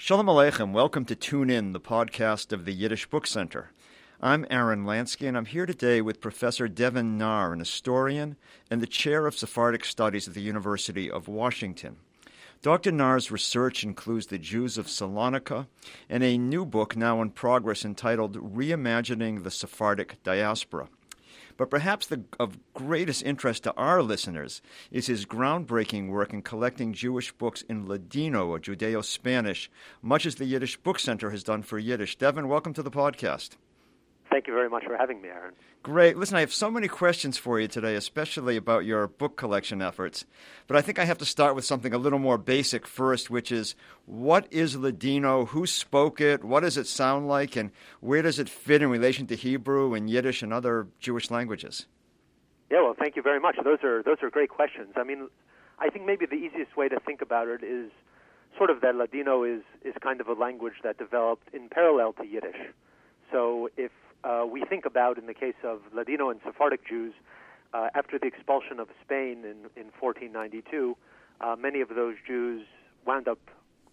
Shalom Aleichem. Welcome to Tune In, the podcast of the Yiddish Book Center. I'm Aaron Lansky, and I'm here today with Professor Devin Naar, an historian and the chair of Sephardic Studies at the University of Washington. Dr. Nahr's research includes the Jews of Salonika and a new book now in progress entitled Reimagining the Sephardic Diaspora. But perhaps of greatest interest to our listeners is his groundbreaking work in collecting Jewish books in Ladino, or Judeo-Spanish, much as the Yiddish Book Center has done for Yiddish. Devin, welcome to the podcast. Thank you very much for having me, Aaron. Great. Listen, I have so many questions for you today, especially about your book collection efforts. But I think I have to start with something a little more basic first, which is, what is Ladino? Who spoke it? What does it sound like? And where does it fit in relation to Hebrew and Yiddish and other Jewish languages? Yeah, well, thank you very much. Those are great questions. I mean, I think maybe the easiest way to think about it is sort of that Ladino is kind of a language that developed in parallel to Yiddish. So if we think about, in the case of Ladino and Sephardic Jews, after the expulsion of Spain in 1492, many of those Jews wound up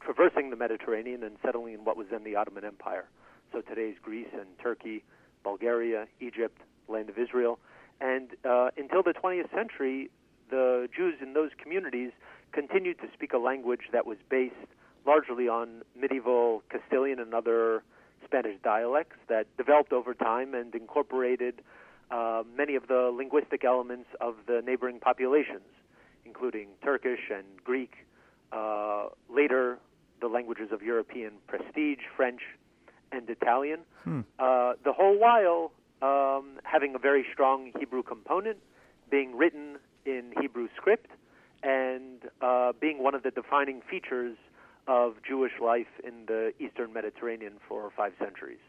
traversing the Mediterranean and settling in what was then the Ottoman Empire. So today's Greece and Turkey, Bulgaria, Egypt, land of Israel. And until the 20th century, the Jews in those communities continued to speak a language that was based largely on medieval Castilian and other Spanish dialects that developed over time and incorporated many of the linguistic elements of the neighboring populations, including Turkish and Greek, later the languages of European prestige, French, and Italian, the whole while having a very strong Hebrew component, being written in Hebrew script, and being one of the defining features of Jewish life in the Eastern Mediterranean for 5 centuries.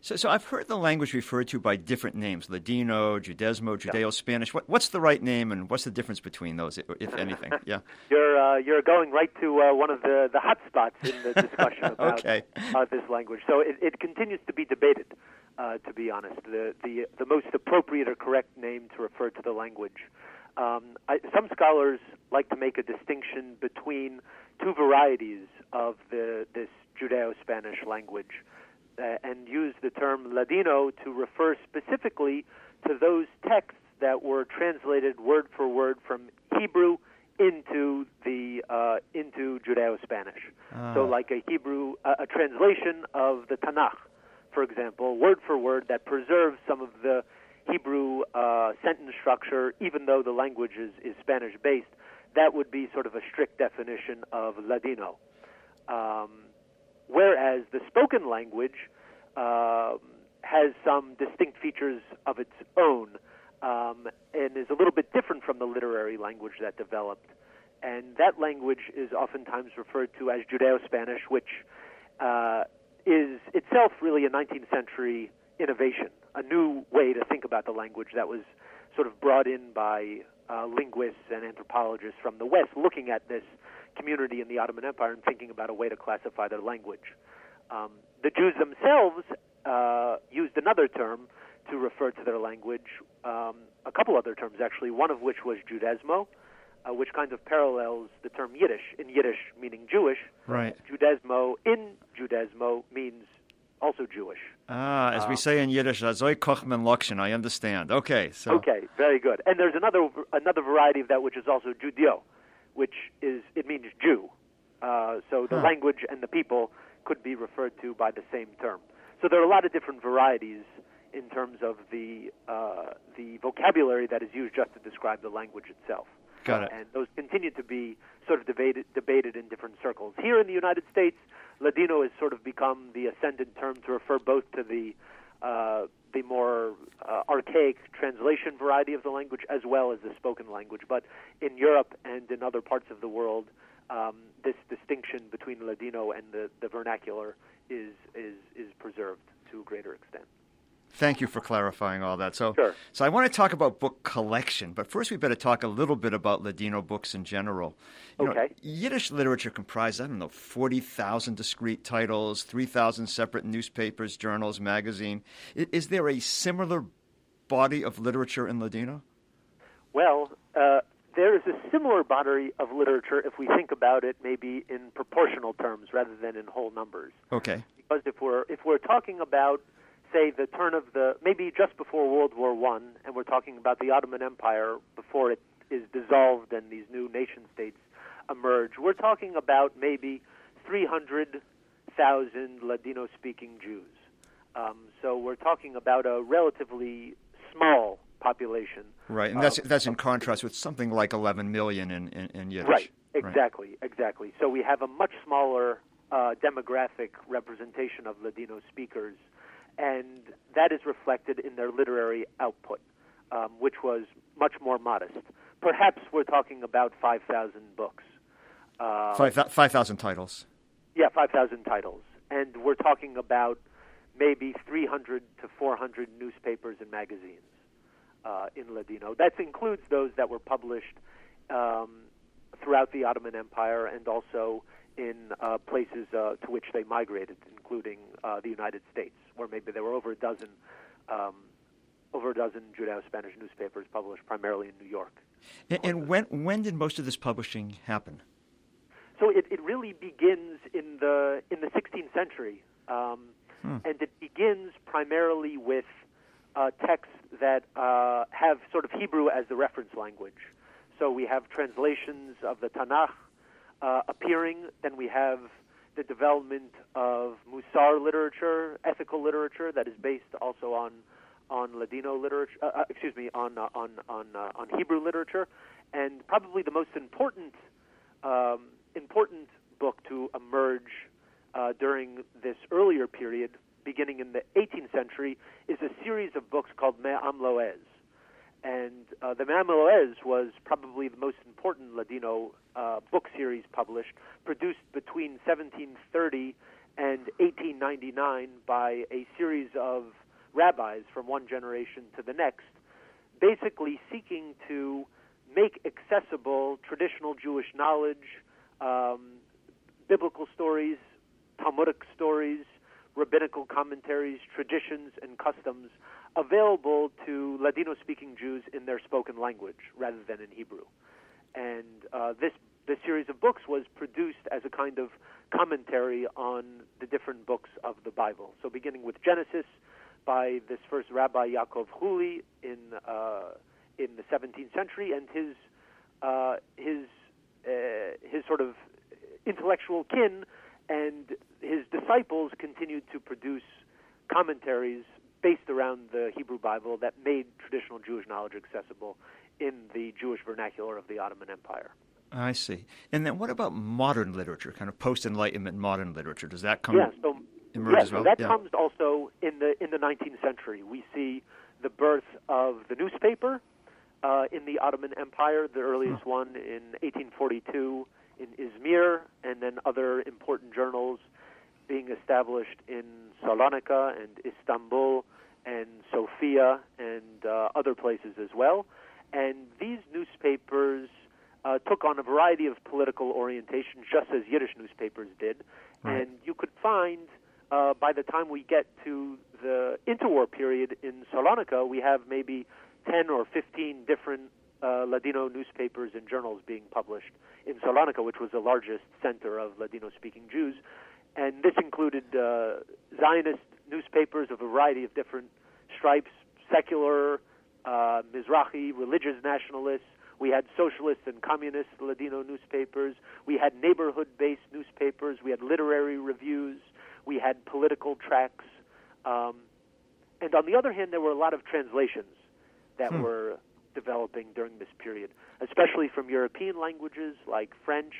So I've heard the language referred to by different names, Ladino, Judezmo, Judeo-Spanish. What's the right name, and what's the difference between those, if anything? Yeah, you're going right to one of the hot spots in the discussion about okay. This language. So it continues to be debated, to be honest, the most appropriate or correct name to refer to the language. Some scholars like to make a distinction between two varieties of this Judeo-Spanish language and use the term Ladino to refer specifically to those texts that were translated word for word from Hebrew into Judeo-Spanish. So like a Hebrew a translation of the Tanakh, for example, word for word, that preserves some of the Hebrew sentence structure, even though the language is Spanish-based. That would be sort of a strict definition of Ladino. Whereas the spoken language has some distinct features of its own and is a little bit different from the literary language that developed. And that language is oftentimes referred to as Judeo-Spanish, which is itself really a 19th century innovation, a new way to think about the language that was sort of brought in by linguists and anthropologists from the West, looking at this community in the Ottoman Empire and thinking about a way to classify their language. The Jews themselves used another term to refer to their language, a couple other terms actually, one of which was Judezmo, which kind of parallels the term Yiddish, in Yiddish meaning Jewish. Right. Judezmo, in Judezmo, means also Jewish. As we say in Yiddish, Azoi Kochman Lakshin, I understand. Okay, so. Okay, very good. And there's another variety of that, which is also Judeo, which is, it means Jew. So the language and the people could be referred to by the same term. So there are a lot of different varieties in terms of the vocabulary that is used just to describe the language itself. Got it. And those continue to be sort of debated in different circles. Here in the United States, Ladino has sort of become the ascendant term to refer both to the more archaic translation variety of the language as well as the spoken language. But in Europe and in other parts of the world, this distinction between Ladino and the vernacular is preserved to a greater extent. Thank you for clarifying all that. So, sure. So I want to talk about book collection, but first we better talk a little bit about Ladino books in general. You know, Yiddish literature comprised, 40,000 discrete titles, 3,000 separate newspapers, journals, magazines. Is there a similar body of literature in Ladino? Well, There is a similar body of literature if we think about it maybe in proportional terms rather than in whole numbers. Okay. Because if we're talking about, say, the turn of the, maybe just before World War I, and we're talking about the Ottoman Empire before it is dissolved and these new nation states emerge, we're talking about maybe 300,000 Ladino-speaking Jews. So we're talking about a relatively small population. Right, and that's in contrast with something like 11 million in Yiddish. Right, exactly. So we have a much smaller demographic representation of Ladino speakers, and that is reflected in their literary output, which was much more modest. Perhaps we're talking about 5,000 books. 5,000 titles. Yeah, 5,000 titles. And we're talking about maybe 300 to 400 newspapers and magazines. In Ladino. That includes those that were published throughout the Ottoman Empire and also in places to which they migrated, including the United States, where maybe there were over a dozen Judeo-Spanish newspapers published primarily in New York. And when did most of this publishing happen? So it really begins in the 16th century, and it begins primarily with texts that have sort of Hebrew as the reference language. So we have translations of the Tanakh appearing, then we have the development of Musar literature, ethical literature that is based also on Ladino literature. On Hebrew literature, and probably the most important book to emerge during this earlier period, beginning in the 18th century, is a series of books called Me'am Loez. And the Me'am Loez was probably the most important Ladino book series produced between 1730 and 1899 by a series of rabbis from one generation to the next, basically seeking to make accessible traditional Jewish knowledge, biblical stories, Talmudic stories, rabbinical commentaries, traditions, and customs available to Ladino-speaking Jews in their spoken language rather than in Hebrew. And this series of books was produced as a kind of commentary on the different books of the Bible. So beginning with Genesis by this first rabbi, Yaakov Huli, in the 17th century, and his sort of intellectual kin and his disciples continued to produce commentaries based around the Hebrew Bible that made traditional Jewish knowledge accessible in the Jewish vernacular of the Ottoman Empire. I see. And then what about modern literature, kind of post-Enlightenment modern literature? Does that emerge as well? So that comes also in the 19th century. We see the birth of the newspaper in the Ottoman Empire, the earliest one in 1842, in Izmir, and then other important journals being established in Salonika and Istanbul and Sofia and other places as well. And these newspapers took on a variety of political orientations, just as Yiddish newspapers did. Right. And you could find, by the time we get to the interwar period in Salonika, we have maybe 10 or 15 different Ladino newspapers and journals being published in Salonika, which was the largest center of Ladino-speaking Jews. And this included Zionist newspapers of a variety of different stripes, secular, Mizrahi, religious nationalists. We had socialist and communist Ladino newspapers. We had neighborhood-based newspapers. We had literary reviews. We had political tracts. And on the other hand, there were a lot of translations that were developing during this period, especially from European languages like French.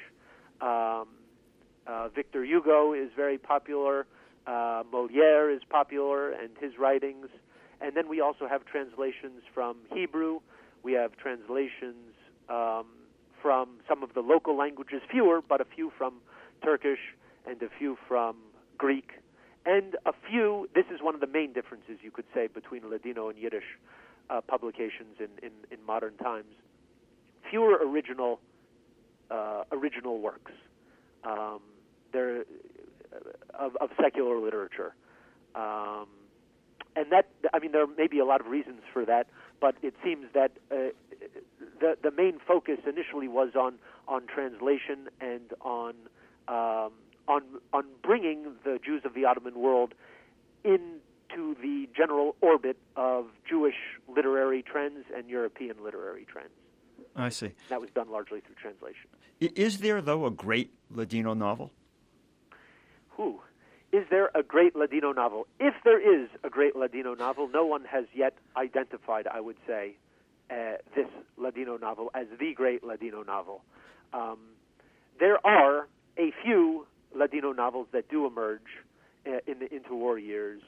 Victor Hugo is very popular. Molière is popular and his writings. And then we also have translations from Hebrew. We have translations from some of the local languages, fewer, but a few from Turkish and a few from Greek. And a few, this is one of the main differences, you could say, between Ladino and Yiddish publications in modern times, fewer original works of secular literature, and that, I mean, there may be a lot of reasons for that, but it seems that the main focus initially was on translation and on bringing the Jews of the Ottoman world into the general orbit of Jewish literary trends and European literary trends. I see. That was done largely through translation. Is there, though, a great Ladino novel? Who? Is there a great Ladino novel? If there is a great Ladino novel, no one has yet identified, I would say, this Ladino novel as the great Ladino novel. There are a few Ladino novels that do emerge in the interwar years,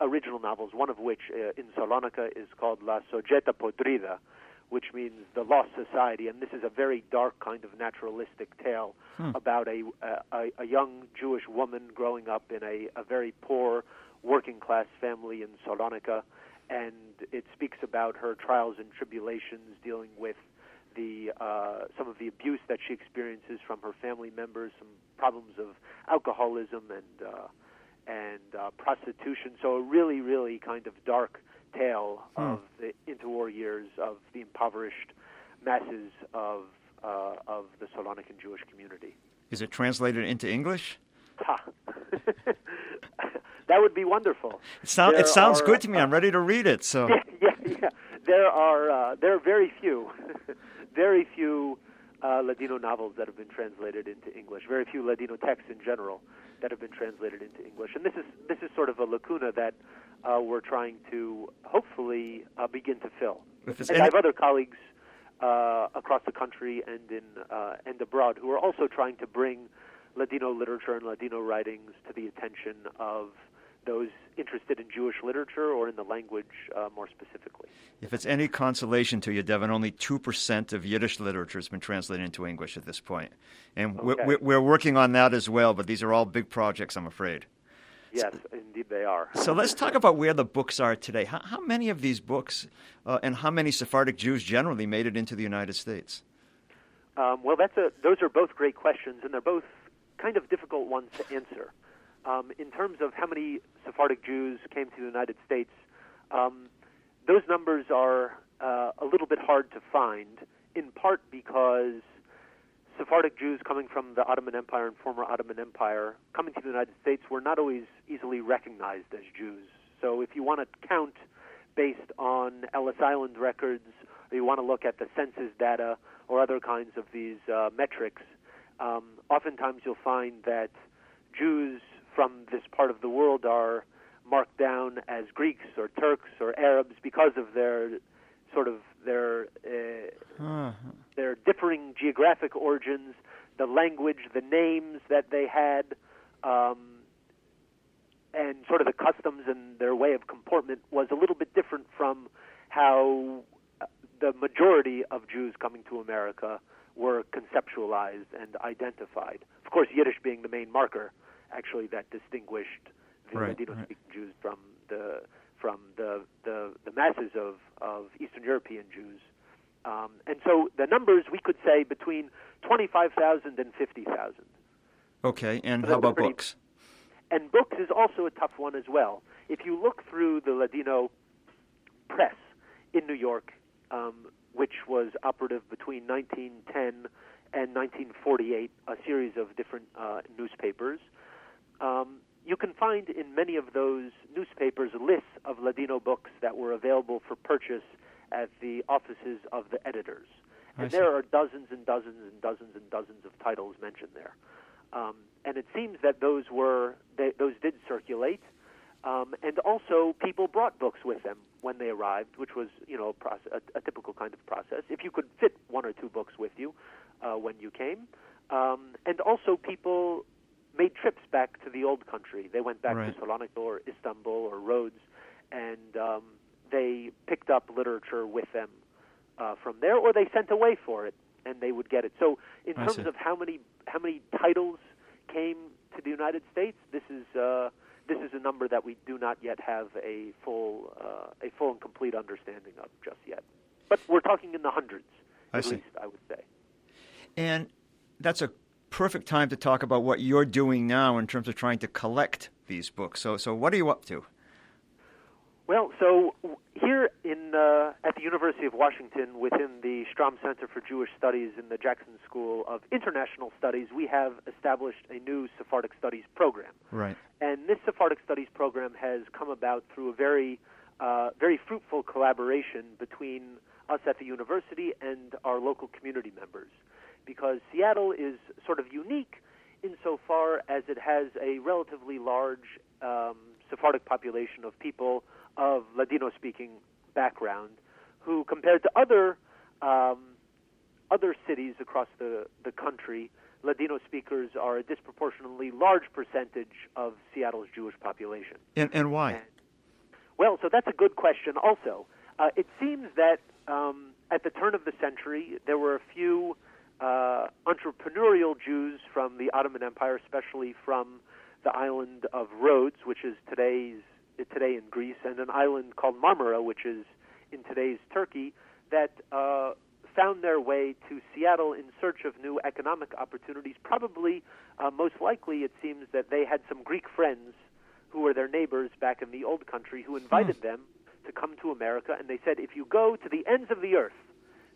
original novels, one of which in Salonika is called La Sojeta Podrida, which means the lost society, and this is a very dark kind of naturalistic tale about a young Jewish woman growing up in a very poor working-class family in Salonika, and it speaks about her trials and tribulations dealing with some of the abuse that she experiences from her family members, some problems of alcoholism and prostitution. So a really, really kind of dark tale of the interwar years of the impoverished masses of the Salonican Jewish community. Is it translated into English? Ha! That would be wonderful. It sounds good to me. I'm ready to read it. So yeah. There are very few Ladino novels that have been translated into English. Very few Ladino texts in general that have been translated into English. And this is sort of a lacuna that we're trying to hopefully begin to fill. I have other colleagues across the country and abroad who are also trying to bring Ladino literature and Ladino writings to the attention of those interested in Jewish literature or in the language more specifically. If it's any consolation to you, Devin, only 2% of Yiddish literature has been translated into English at this point. And okay. We're working on that as well, but these are all big projects, I'm afraid. Yes, indeed they are. So let's talk about where the books are today. How many of these books and how many Sephardic Jews generally made it into the United States? Well, those are both great questions, and they're both kind of difficult ones to answer. In terms of how many Sephardic Jews came to the United States, those numbers are a little bit hard to find, in part because Sephardic Jews coming from the Ottoman Empire and former Ottoman Empire coming to the United States were not always easily recognized as Jews. So if you want to count based on Ellis Island records, or you want to look at the census data or other kinds of these metrics, oftentimes you'll find that Jews from this part of the world are marked down as Greeks or Turks or Arabs because of their differing geographic origins, the language, the names that they had, and sort of the customs and their way of comportment was a little bit different from how the majority of Jews coming to America were conceptualized and identified. Of course, Yiddish being the main marker, actually, that distinguished the Ladino-speaking Jews from the masses of Eastern European Jews. And so the numbers, we could say, between 25,000 and 50,000. Okay, and so how about books? And books is also a tough one as well. If you look through the Ladino press in New York, which was operative between 1910 and 1948, a series of different newspapers. You can find in many of those newspapers lists of Ladino books that were available for purchase at the offices of the editors. And there are dozens and dozens and dozens and dozens of titles mentioned there. And it seems that those did circulate. And also, people brought books with them when they arrived, which was, a typical kind of process. If you could fit one or two books with you when you came, and also people made trips back to the old country. They went back to Salonika or Istanbul or Rhodes, and they picked up literature with them from there, or they sent away for it, and they would get it. So, in terms of how many titles came to the United States, This is a number that we do not yet have a full and complete understanding of just yet. But we're talking in the hundreds, at least, I would say. And that's a perfect time to talk about what you're doing now in terms of trying to collect these books. So what are you up to? Well, so here in at the University of Washington, within the Strom Center for Jewish Studies in the Jackson School of International Studies, we have established a new Sephardic Studies program. Right. And this Sephardic Studies program has come about through a very fruitful collaboration between us at the university and our local community members, because Seattle is sort of unique insofar as it has a relatively large Sephardic population of people of Ladino-speaking background, who, compared to other cities across the country, Ladino speakers are a disproportionately large percentage of Seattle's Jewish population. And why? Well, so that's a good question also. It seems that at the turn of the century, there were a few entrepreneurial Jews from the Ottoman Empire, especially from the island of Rhodes, which is today in Greece, and an island called Marmara, which is in today's Turkey, that found their way to Seattle in search of new economic opportunities. Probably, most likely, it seems that they had some Greek friends who were their neighbors back in the old country who invited them to come to America, and they said, if you go to the ends of the earth,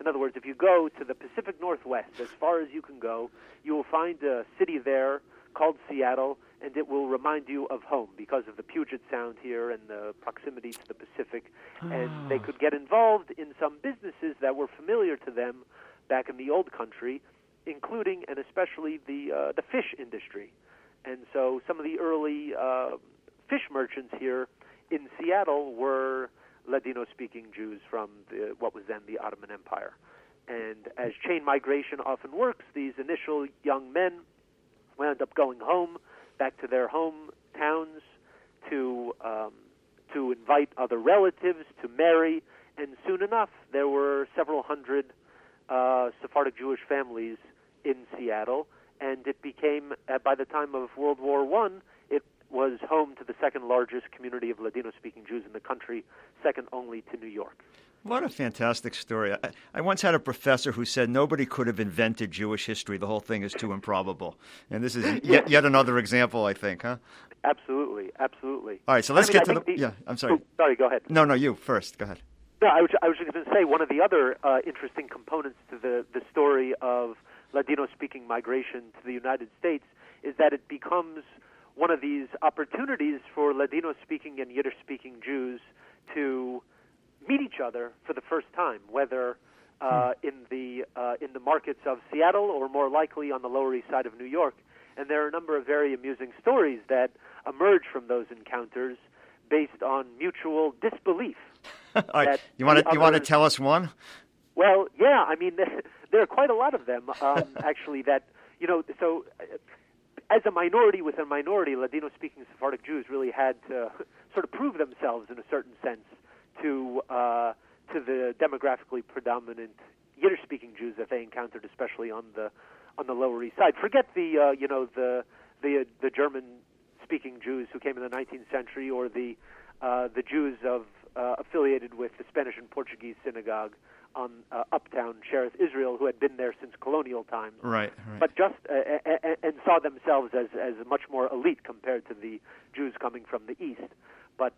in other words, if you go to the Pacific Northwest, as far as you can go, you will find a city there called Seattle, and it will remind you of home because of the Puget Sound here and the proximity to the Pacific. And they could get involved in some businesses that were familiar to them back in the old country, including and especially the fish industry. And so some of the early fish merchants here in Seattle were Ladino-speaking Jews from what was then the Ottoman Empire. And as chain migration often works, these initial young men wound up going home, back to their hometowns, to invite other relatives, to marry, and soon enough there were several hundred Sephardic Jewish families in Seattle, and it became, by the time of World War I, it was home to the second largest community of Ladino-speaking Jews in the country, second only to New York. What a fantastic story. I once had a professor who said nobody could have invented Jewish history. The whole thing is too improbable. And this is yet another example, I think, huh? Absolutely, absolutely. All right, so let's get to the... Yeah, I'm sorry. Oh, sorry, go ahead. No, you first. Go ahead. No, I was just going to say one of the other interesting components to the story of Ladino-speaking migration to the United States is that it becomes one of these opportunities for Ladino-speaking and Yiddish-speaking Jews to meet each other for the first time, whether in the markets of Seattle or more likely on the Lower East Side of New York. And there are a number of very amusing stories that emerge from those encounters based on mutual disbelief. All right. You want to tell us one? Well, yeah. I mean, there are quite a lot of them, actually, that, you know, so as a minority within a minority, Ladino-speaking Sephardic Jews really had to sort of prove themselves in a certain sense to the demographically predominant Yiddish-speaking Jews that they encountered, especially on the Lower East Side. Forget the German-speaking Jews who came in the 19th century, or the Jews of affiliated with the Spanish and Portuguese synagogue on uptown Sherith Israel, who had been there since colonial times. Right. But just and saw themselves as much more elite compared to the Jews coming from the East. But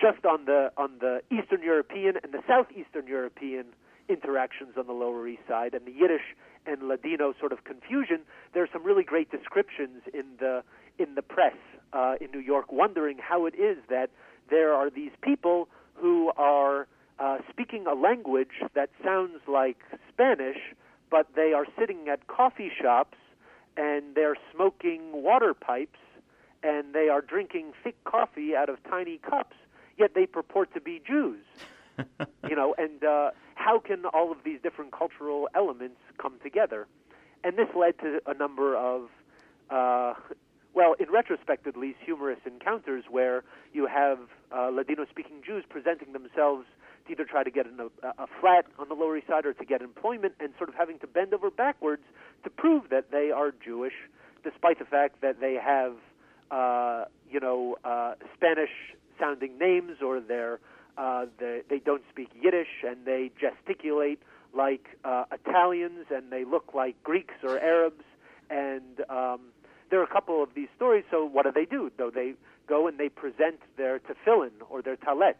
just on the Eastern European and the Southeastern European interactions on the Lower East Side and the Yiddish and Ladino sort of confusion, there are some really great descriptions in the press in New York, wondering how it is that there are these people who are speaking a language that sounds like Spanish, but they are sitting at coffee shops and they're smoking water pipes, and they are drinking thick coffee out of tiny cups, yet they purport to be Jews. You know, and how can all of these different cultural elements come together? And this led to a number of, in retrospect at least, humorous encounters where you have Ladino-speaking Jews presenting themselves to either try to get in a flat on the Lower East Side or to get employment, and sort of having to bend over backwards to prove that they are Jewish, despite the fact that they have Spanish-sounding names, or they don't speak Yiddish, and they gesticulate like Italians, and they look like Greeks or Arabs, and there are a couple of these stories. So what do? They go and they present their tefillin or their talet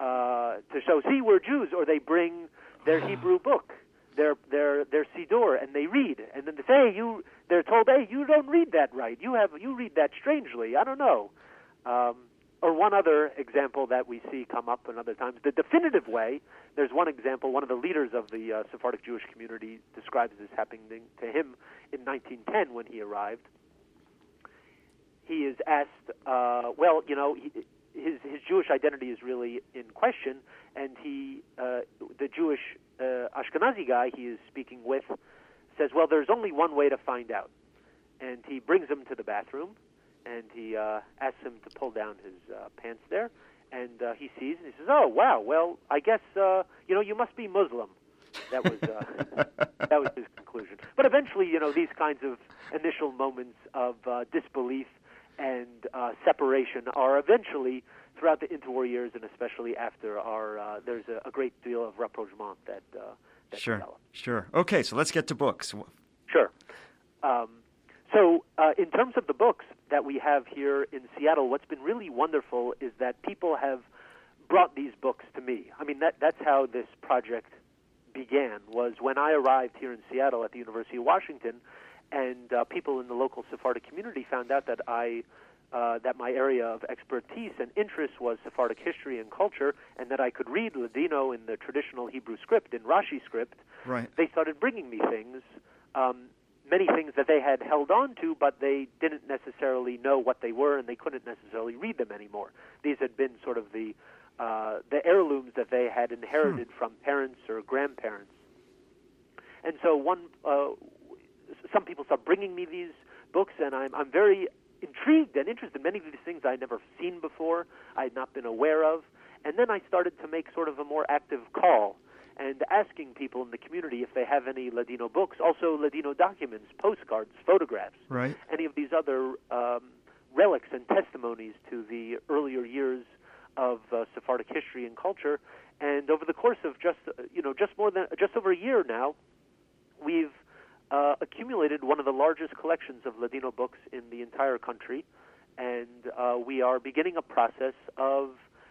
to show, see, we're Jews, or they bring their Hebrew book, their Siddur, and they read, and then they say, they're told, hey, you don't read that right, you read that strangely, I don't know. Or one other example that we see come up in other times, the definitive way, there's one example, one of the leaders of the Sephardic Jewish community describes this happening to him in 1910 when he arrived. He is asked, well, you know, his Jewish identity is really in question, and the Jewish Ashkenazi guy he is speaking with says, well, there's only one way to find out. And he brings him to the bathroom, and he asks him to pull down his pants there, and he sees, and he says, oh, wow, well, I guess, you know, you must be Muslim. That was that was his conclusion. But eventually, you know, these kinds of initial moments of disbelief and separation are eventually, throughout the interwar years and especially after, there's a great deal of rapprochement that sure, develops. Sure. Okay, so let's get to books. Sure. So in terms of the books that we have here in Seattle, what's been really wonderful is that people have brought these books to me. I mean, that's how this project began, was when I arrived here in Seattle at the University of Washington, and people in the local Sephardic community found out that that my area of expertise and interest was Sephardic history and culture, and that I could read Ladino in the traditional Hebrew script, in Rashi script. Right. They started bringing me things, many things that they had held on to, but they didn't necessarily know what they were, and they couldn't necessarily read them anymore. These had been sort of the heirlooms that they had inherited from parents or grandparents. And so some people start bringing me these books, and I'm very intrigued and interested. Many of these things I had never seen before, I had not been aware of. And then I started to make sort of a more active call and asking people in the community if they have any Ladino books, also Ladino documents, postcards, photographs, right, any of these other relics and testimonies to the earlier years of Sephardic history and culture. And over the course of just over a year now, we've accumulated one of the largest collections of Ladino books in the entire country, and we are beginning a process of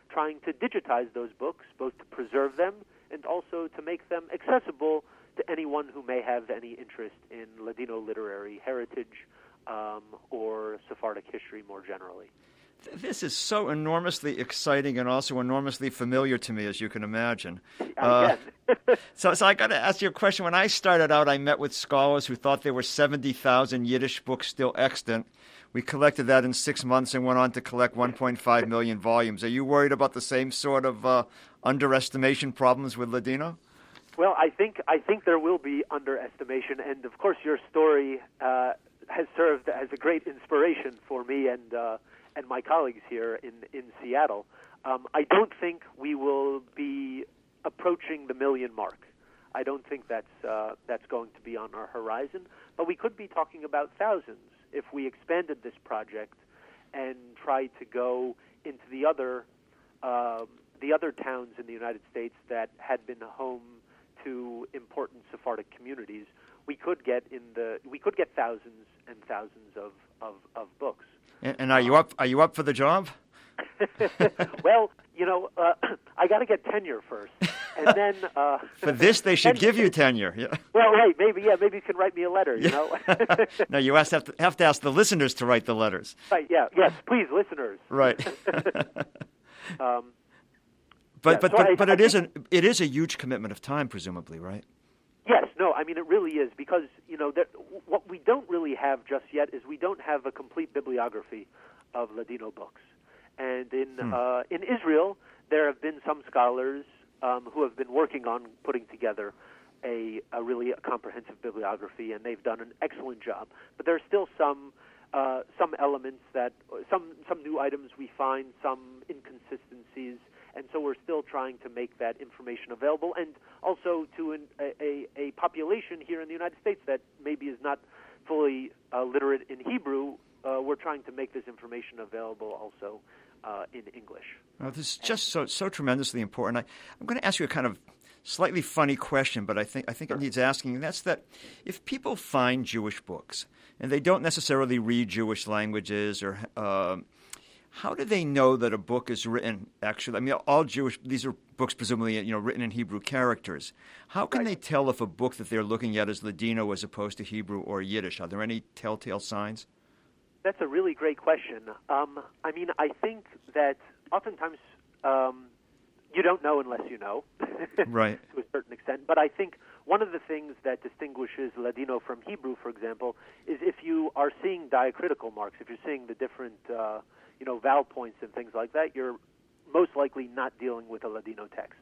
trying to digitize those books, both to preserve them and also to make them accessible to anyone who may have any interest in Ladino literary heritage or Sephardic history more generally. This is so enormously exciting and also enormously familiar to me, as you can imagine. So I got to ask you a question. When I started out, I met with scholars who thought there were 70,000 Yiddish books still extant. We collected that in 6 months and went on to collect 1.5 million volumes. Are you worried about the same sort of underestimation problems with Ladino? Well, I think there will be underestimation, and of course, your story has served as a great inspiration for me and my colleagues here in Seattle. I don't think we will be approaching the million mark. I don't think that's going to be on our horizon, but we could be talking about thousands if we expanded this project and tried to go into the other towns in the United States that had been home to important Sephardic communities. We could get thousands and thousands of books. And are you up for the job? Well, you know, I got to get tenure first, and then for this they should give you tenure. Yeah. Well, right? Maybe you can write me a letter. You know. No, you have to ask the listeners to write the letters. Right? Yeah. Yes, please, listeners. Right. But it is a huge commitment of time, presumably, right? Yes. No, I mean, it really is, because, you know, what we don't really have just yet is we don't have a complete bibliography of Ladino books. And in Israel, there have been some scholars who have been working on putting together a really comprehensive bibliography, and they've done an excellent job. But there are still some elements that some new items we find, some inconsistencies, and so we're still trying to make that information available, and also to a population here in the United States that maybe is not fully literate in Hebrew. We're trying to make this information available also in English. Oh, this is just so tremendously important. I'm going to ask you a kind of slightly funny question, but I think it needs asking, and that's that if people find Jewish books and they don't necessarily read Jewish languages or How do they know that a book is written? Actually, I mean, all Jewish, these are books presumably, you know, written in Hebrew characters. How can they tell if a book that they're looking at is Ladino as opposed to Hebrew or Yiddish? Are there any telltale signs? That's a really great question. I mean, I think that oftentimes you don't know unless you know, right? To a certain extent. But I think one of the things that distinguishes Ladino from Hebrew, for example, is if you are seeing diacritical marks, if you're seeing the different vowel points and things like that, you're most likely not dealing with a Ladino text,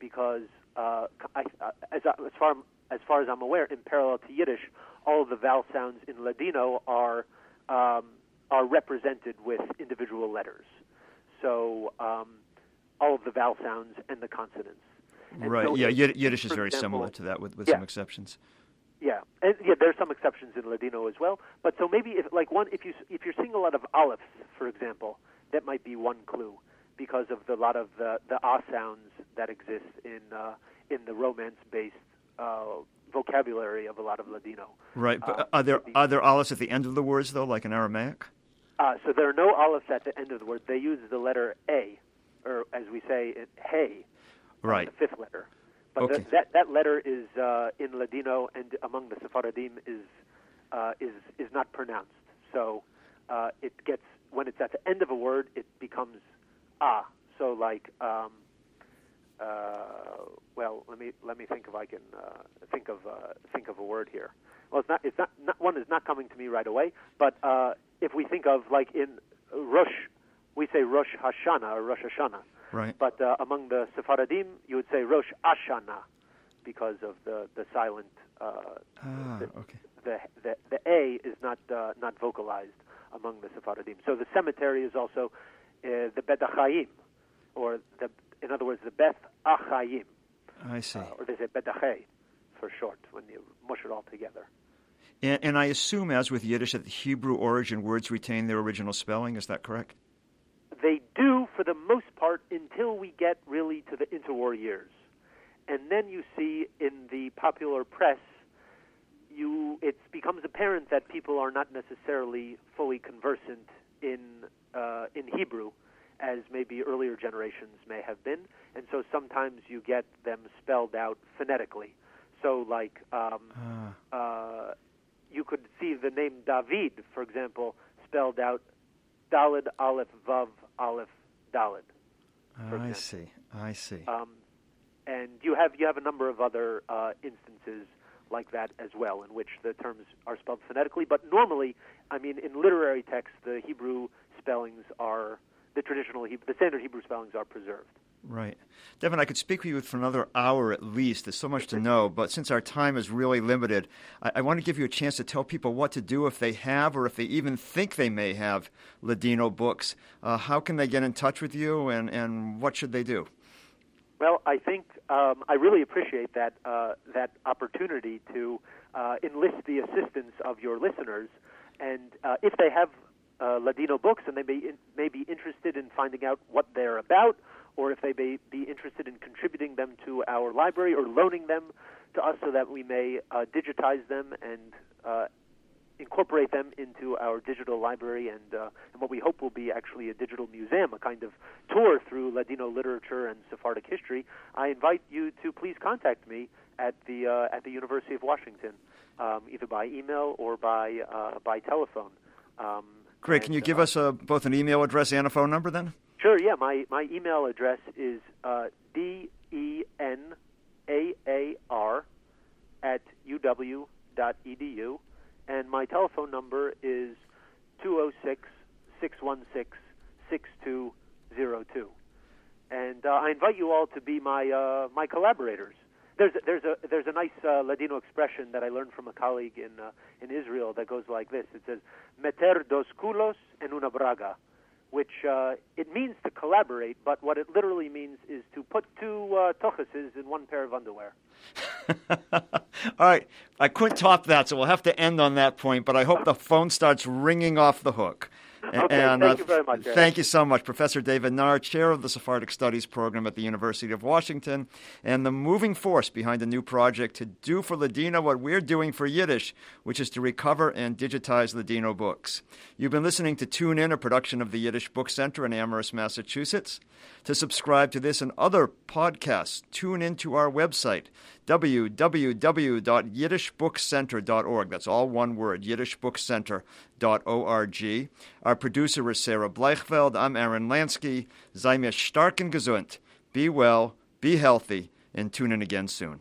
because as far as I'm aware, in parallel to Yiddish, all of the vowel sounds in Ladino are represented with individual letters. So all of the vowel sounds and the consonants. And right. So yeah, Yiddish is very similar to that, with some exceptions. Yeah, and there's some exceptions in Ladino as well. But so maybe if you're seeing a lot of olives, for example, that might be one clue, because of the ah sounds that exist in the Romance-based vocabulary of a lot of Ladino. Right, but are there olives at the end of the words though, like in Aramaic? So there are no olives at the end of the word. They use the letter a, or as we say, hey. Right. The fifth letter. But okay. that letter is in Ladino and among the Sephardim is not pronounced. So it gets, when it's at the end of a word, it becomes ah. So like let me think if I can think of a word here. Well, it's not one is not coming to me right away. But if we think of like in Rosh, we say Rosh Hashanah or Rosh Hashanah. Right. But among the Sephardim, you would say Rosh Hashanah because of the silent. Okay. The a is not vocalized among the Sephardim. So the cemetery is also the Bet HaChayim, or in other words, the Bet HaChayim. I see. Or they say Bet HaChay for short when you mush it all together. And I assume, as with Yiddish, that the Hebrew origin words retain their original spelling. Is that correct? They do, for the most part, until we get really to the interwar years. And then you see in the popular press, it becomes apparent that people are not necessarily fully conversant in Hebrew, as maybe earlier generations may have been. And so sometimes you get them spelled out phonetically. So like you could see the name David, for example, spelled out Daled, Aleph, Vav, Aleph, Daled. I see. And you have a number of other instances like that as well, in which the terms are spelled phonetically. But normally, I mean, in literary texts, the Hebrew spellings are the standard Hebrew spellings are preserved. Right. Devin, I could speak with you for another hour at least. There's so much to know, but since our time is really limited, I want to give you a chance to tell people what to do if they have, or if they even think they may have, Ladino books. How can they get in touch with you, and what should they do? Well, I think I really appreciate that opportunity to enlist the assistance of your listeners. And if they have Ladino books and they may be interested in finding out what they're about, or if they may be interested in contributing them to our library or loaning them to us so that we may digitize them and incorporate them into our digital library and what we hope will be actually a digital museum, a kind of tour through Ladino literature and Sephardic history, I invite you to please contact me at the University of Washington, either by email or by telephone. Great. Can you give us both an email address and a phone number then? Sure, yeah. My email address is denaar@uw.edu, and my telephone number is 206-616-6202. And I invite you all to be my collaborators. There's a nice Ladino expression that I learned from a colleague in Israel that goes like this. It says, meter dos culos en una braga, which it means to collaborate, but what it literally means is to put two tochuses in one pair of underwear. All right. I couldn't top that, so we'll have to end on that point, but I hope the phone starts ringing off the hook. Okay, and, thank you very much, Aaron. Thank you so much, Professor Devin Naar, Chair of the Sephardic Studies Program at the University of Washington, and the moving force behind the new project to do for Ladino what we're doing for Yiddish, which is to recover and digitize Ladino books. You've been listening to Tune In, a production of the Yiddish Book Center in Amherst, Massachusetts. To subscribe to this and other podcasts, tune into our website, www.yiddishbookcenter.org. That's all one word, yiddishbookcenter.org. Our producer is Sarah Bleichfeld. I'm Aaron Lansky. Sei mir stark und gesund. Be well, be healthy, and tune in again soon.